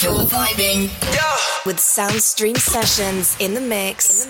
You're vibing with Sound Stream Sessions in the mix.